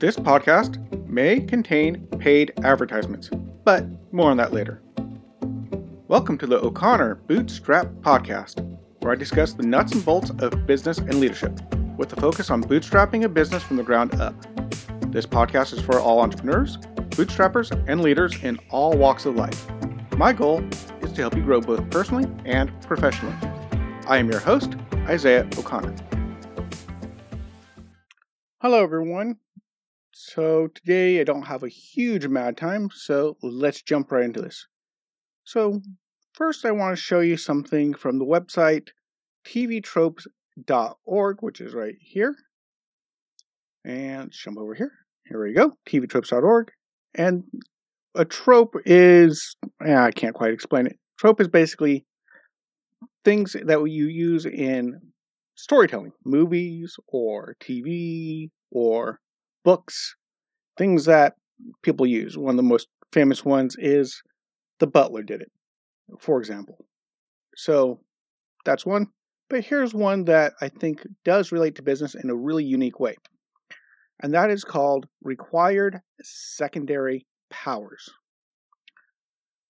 This podcast may contain paid advertisements, but more on that later. Welcome to the O'Connor Bootstrap Podcast, where I discuss the nuts and bolts of business and leadership, with a focus on bootstrapping a business from the ground up. This podcast is for all entrepreneurs, bootstrappers, and leaders in all walks of life. My goal is to help you grow both personally and professionally. I am your host, Isaiah O'Connor. Hello, everyone. So today I don't have a huge amount of time, so let's jump right into this. So first I want to show you something from the website TVTropes.org, which is right here. And let's jump over here. Here we go, TVTropes.org. And a trope is, I can't quite explain it. Trope is basically things that you use in storytelling, movies or TV or books, things that people use. One of the most famous ones is The Butler Did It, for example. So that's one. But here's one that I think does relate to business in a really unique way. And that is called required secondary powers.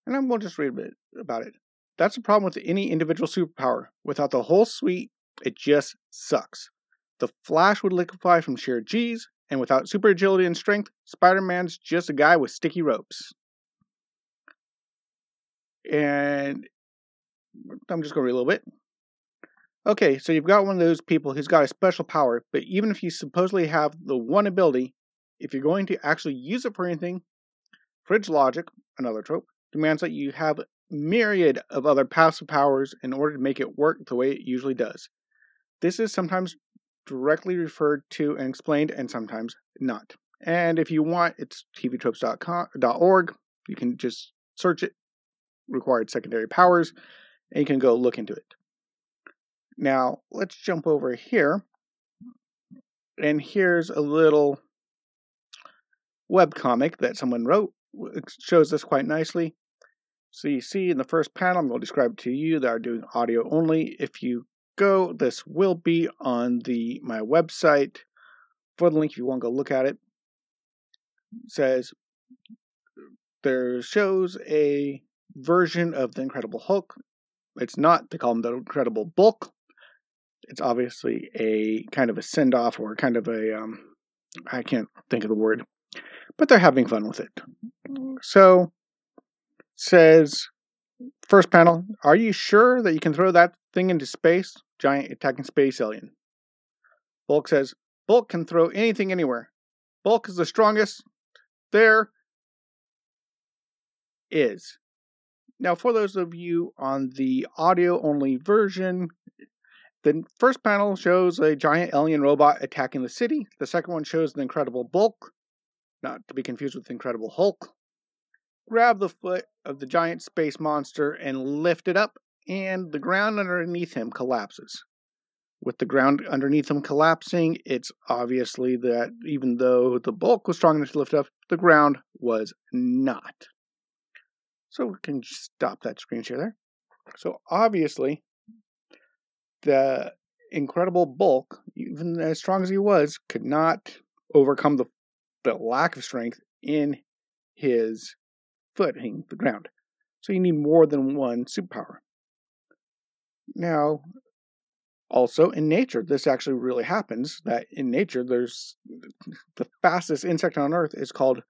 And I'm going to just read a bit about it. That's the problem with any individual superpower. Without the whole suite, it just sucks. The Flash would liquefy from sheer G's, and without super agility and strength, Spider-Man's just a guy with sticky ropes. And I'm just going to read a little bit. Okay, so you've got one of those people who's got a special power, but even if you supposedly have the one ability, if you're going to actually use it for anything, Fridge Logic, another trope, demands that you have myriad of other passive powers in order to make it work the way it usually does. This is sometimes directly referred to and explained, and sometimes not. And if you want, it's tvtropes.org. You can just search it, required secondary powers, and you can go look into it. Now, let's jump over here. And here's a little webcomic that someone wrote. It shows this quite nicely. So you see in the first panel, I'm going to describe to you that are doing audio only. If you go, this will be on my website for the link if you want to go look at it. It says, there shows a version of The Incredible Hulk. It's not, they call him The Incredible Bulk. It's obviously a kind of a send-off or kind of a, I can't think of the word. But they're having fun with it. So, says, first panel, are you sure that you can throw that thing into space? Giant attacking space alien. Bulk says, Bulk can throw anything anywhere. Bulk is the strongest there is. Now, for those of you on the audio-only version, the first panel shows a giant alien robot attacking the city. The second one shows the Incredible Bulk, not to be confused with the Incredible Hulk, grab the foot of the giant space monster and lift it up, and the ground underneath him collapses. With the ground underneath him collapsing, it's obviously that even though the Bulk was strong enough to lift up, the ground was not. So we can stop that screen share there. So obviously, the Incredible Bulk, even as strong as he was, could not overcome the lack of strength in his footing, the ground. So you need more than one superpower. Now, also in nature, this actually really happens, that in nature, there's the fastest insect on Earth is called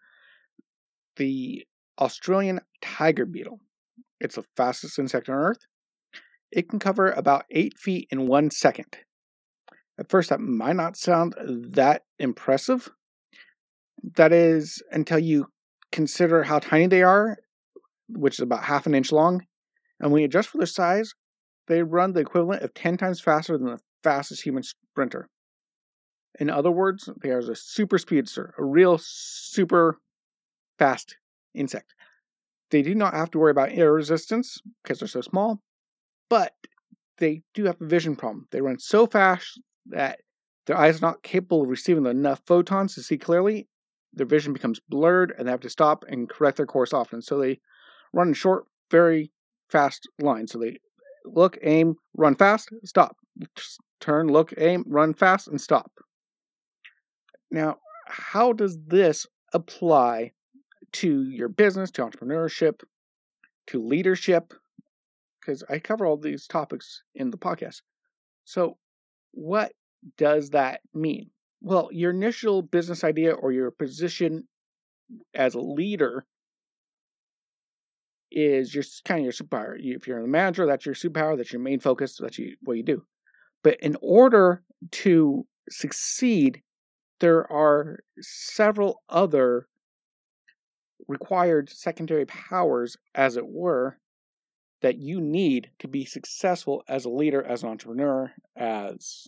the Australian tiger beetle. It's the fastest insect on Earth. It can cover about 8 feet in 1 second. At first, that might not sound that impressive. That is until you consider how tiny they are, which is about half an inch long. And when you adjust for their size, they run the equivalent of 10 times faster than the fastest human sprinter. In other words, they are a super speedster, a real super fast insect. They do not have to worry about air resistance because they're so small, but they do have a vision problem. They run so fast that their eyes are not capable of receiving enough photons to see clearly. Their vision becomes blurred and they have to stop and correct their course often. So they run in short, very fast lines. So they look, aim, run fast, stop. Turn, look, aim, run fast, and stop. Now, how does this apply to your business, to entrepreneurship, to leadership? Because I cover all these topics in the podcast. So what does that mean? Well, your initial business idea or your position as a leader is your kind of your superpower. If you're a manager, that's your superpower, that's your main focus, that's what you do. But in order to succeed, there are several other required secondary powers, as it were, that you need to be successful as a leader, as an entrepreneur, as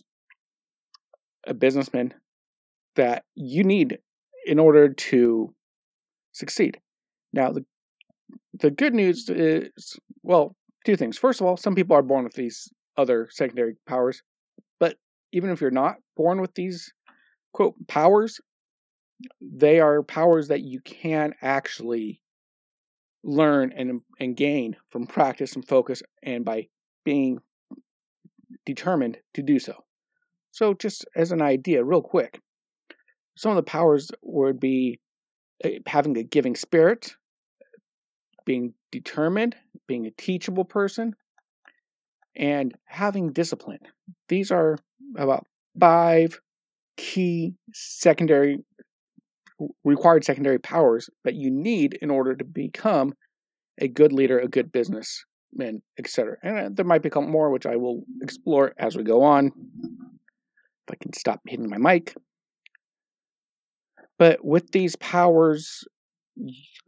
a businessman, that you need in order to succeed. Now, the good news is, well, two things. First of all, some people are born with these other secondary powers, but even if you're not born with these, quote, powers, they are powers that you can actually learn and gain from practice and focus and by being determined to do so. So just as an idea, real quick, some of the powers would be having a giving spirit, being determined, being a teachable person, and having discipline. These are about 5 key required secondary powers that you need in order to become a good leader, a good businessman, etc. And there might become more, which I will explore as we go on. If I can stop hitting my mic. But with these powers,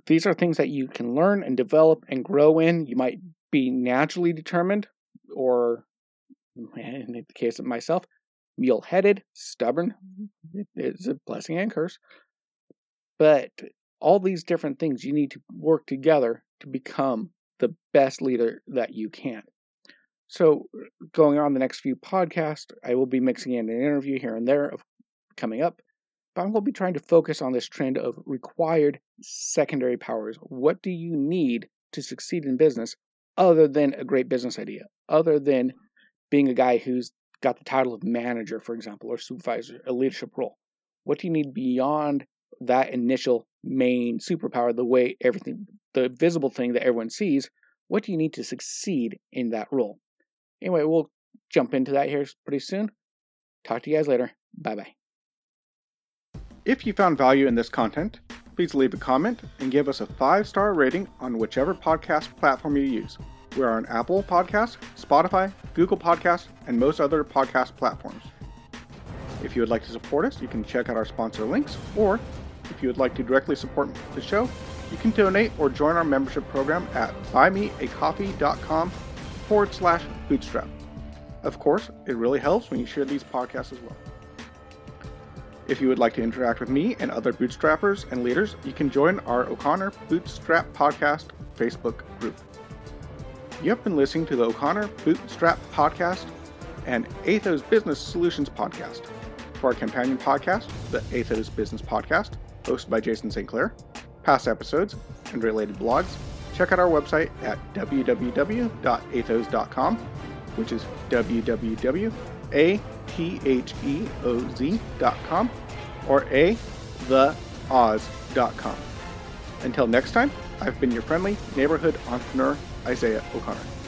these are things that you can learn and develop and grow in. You might be naturally determined, or in the case of myself, mule-headed, stubborn. It's a blessing and curse. But all these different things, you need to work together to become the best leader that you can. So going on the next few podcasts, I will be mixing in an interview here and there of coming up. But I'm going to be trying to focus on this trend of required secondary powers. What do you need to succeed in business other than a great business idea, other than being a guy who's got the title of manager, for example, or supervisor, a leadership role? What do you need beyond that initial main superpower, the way everything, the visible thing that everyone sees? What do you need to succeed in that role? Anyway, we'll jump into that here pretty soon. Talk to you guys later. Bye-bye. If you found value in this content, please leave a comment and give us a 5-star rating on whichever podcast platform you use. We are on Apple Podcasts, Spotify, Google Podcasts, and most other podcast platforms. If you would like to support us, you can check out our sponsor links, or if you would like to directly support the show, you can donate or join our membership program at buymeacoffee.com/bootstrap. Of course, it really helps when you share these podcasts as well. If you would like to interact with me and other bootstrappers and leaders, you can join our O'Connor Bootstrap Podcast Facebook group. You have been listening to the O'Connor Bootstrap Podcast and Athos Business Solutions Podcast. For our companion podcast, the Athos Business Podcast, hosted by Jason St. Clair, past episodes, and related blogs, check out our website at www.athos.com, which is www.atheoz.com or atheoz.com. Until next time, I've been your friendly neighborhood entrepreneur, Isaiah O'Connor.